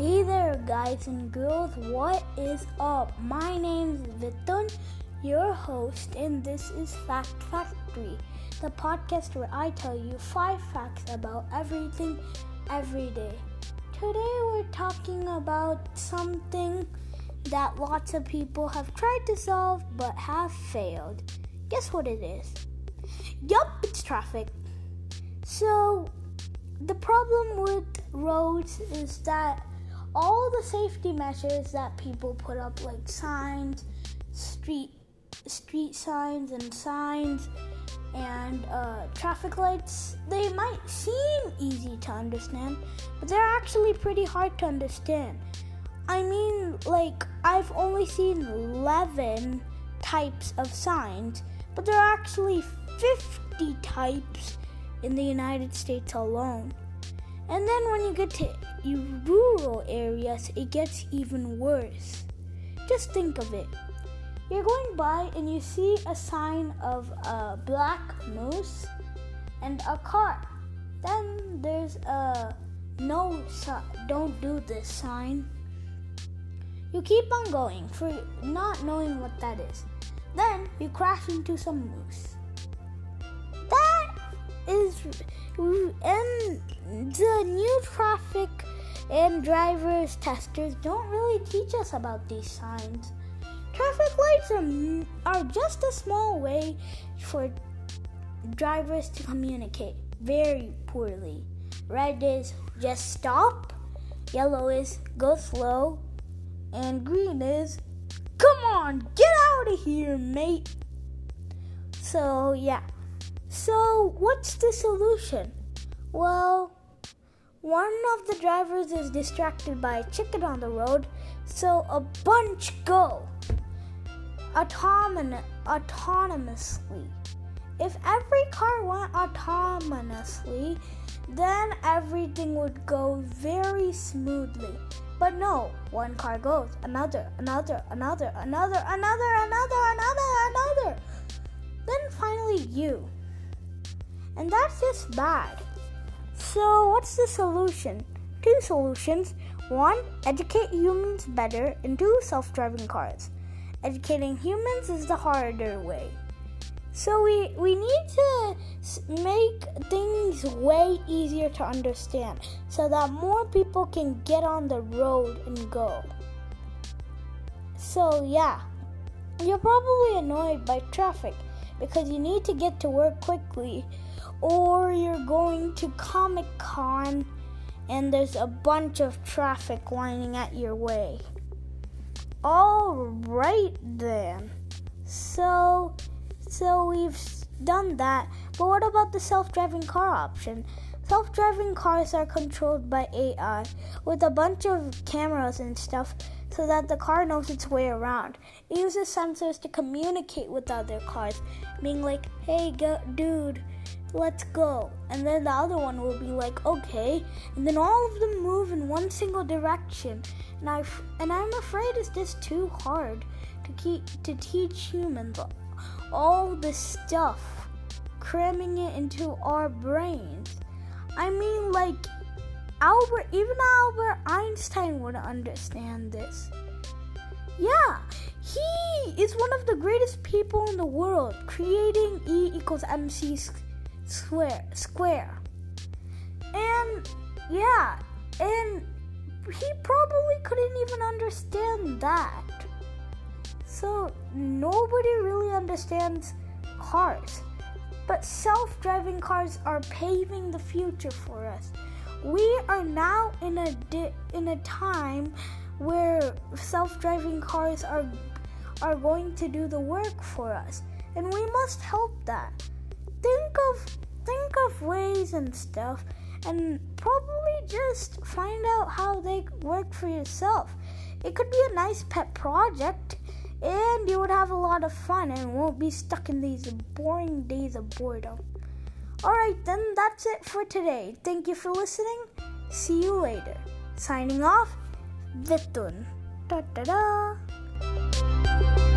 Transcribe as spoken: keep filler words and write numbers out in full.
Hey there guys and girls, what is up? My name's Vithun, your host, and this is Fact Factory, the podcast where I tell you five facts about everything every day. Today we're talking about something that lots of people have tried to solve but have failed. Guess what it is? Yup, it's traffic. So, the problem with roads is that all the safety measures that people put up, like signs, street street signs and signs, and uh, traffic lights, they might seem easy to understand, but they're actually pretty hard to understand. I mean, like, I've only seen eleven types of signs, but there are actually fifty types in the United States alone. And then when you get to rural areas, it gets even worse. Just think of it. You're going by and you see a sign of a black moose and a car. Then there's a no, don't do this sign. You keep on going for not knowing what that is. Then you crash into some moose. That is... And the new traffic and drivers testers don't really teach us about these signs. Traffic lights are, are just a small way for drivers to communicate very poorly. Red is just stop, yellow is go slow, and green is come on, get out of here, mate. So yeah. So, what's the solution? Well, one of the drivers is distracted by a chicken on the road, so a bunch go Autonom- autonomously. If every car went autonomously, then everything would go very smoothly. But no, one car goes, another, another, another, another, another, another, another, another. Then finally you. And that's just bad. So what's the solution? Two solutions. One, educate humans better, and two, self-driving cars. Educating humans is the harder way. So we, we need to make things way easier to understand so that more people can get on the road and go. So yeah, you're probably annoyed by traffic because you need to get to work quickly, or you're going to Comic Con and there's a bunch of traffic lining at your way. Alright then. So, so we've done that. But what about the self-driving car option? Self-driving cars are controlled by A I with a bunch of cameras and stuff so that the car knows its way around. It uses sensors to communicate with other cars, being like, hey, go, dude, let's go. And then the other one will be like, okay. And then all of them move in one single direction. And I and I'm afraid it's just too hard to keep to teach humans all this stuff, cramming it into our brains. I mean, like, Albert, even Albert Einstein would understand this. Yeah, he is one of the greatest people in the world, creating E equals MC squared. Square, square, and yeah, and he probably couldn't even understand that. So nobody really understands cars, but self-driving cars are paving the future for us. We are now in a di- in a time where self-driving cars are are going to do the work for us, and we must help that. Think of think of ways and stuff, and probably just find out how they work for yourself. It could be a nice pet project, and you would have a lot of fun and won't be stuck in these boring days of boredom. Alright then, that's it for today. Thank you for listening. See you later. Signing off, Vithun. Da da da.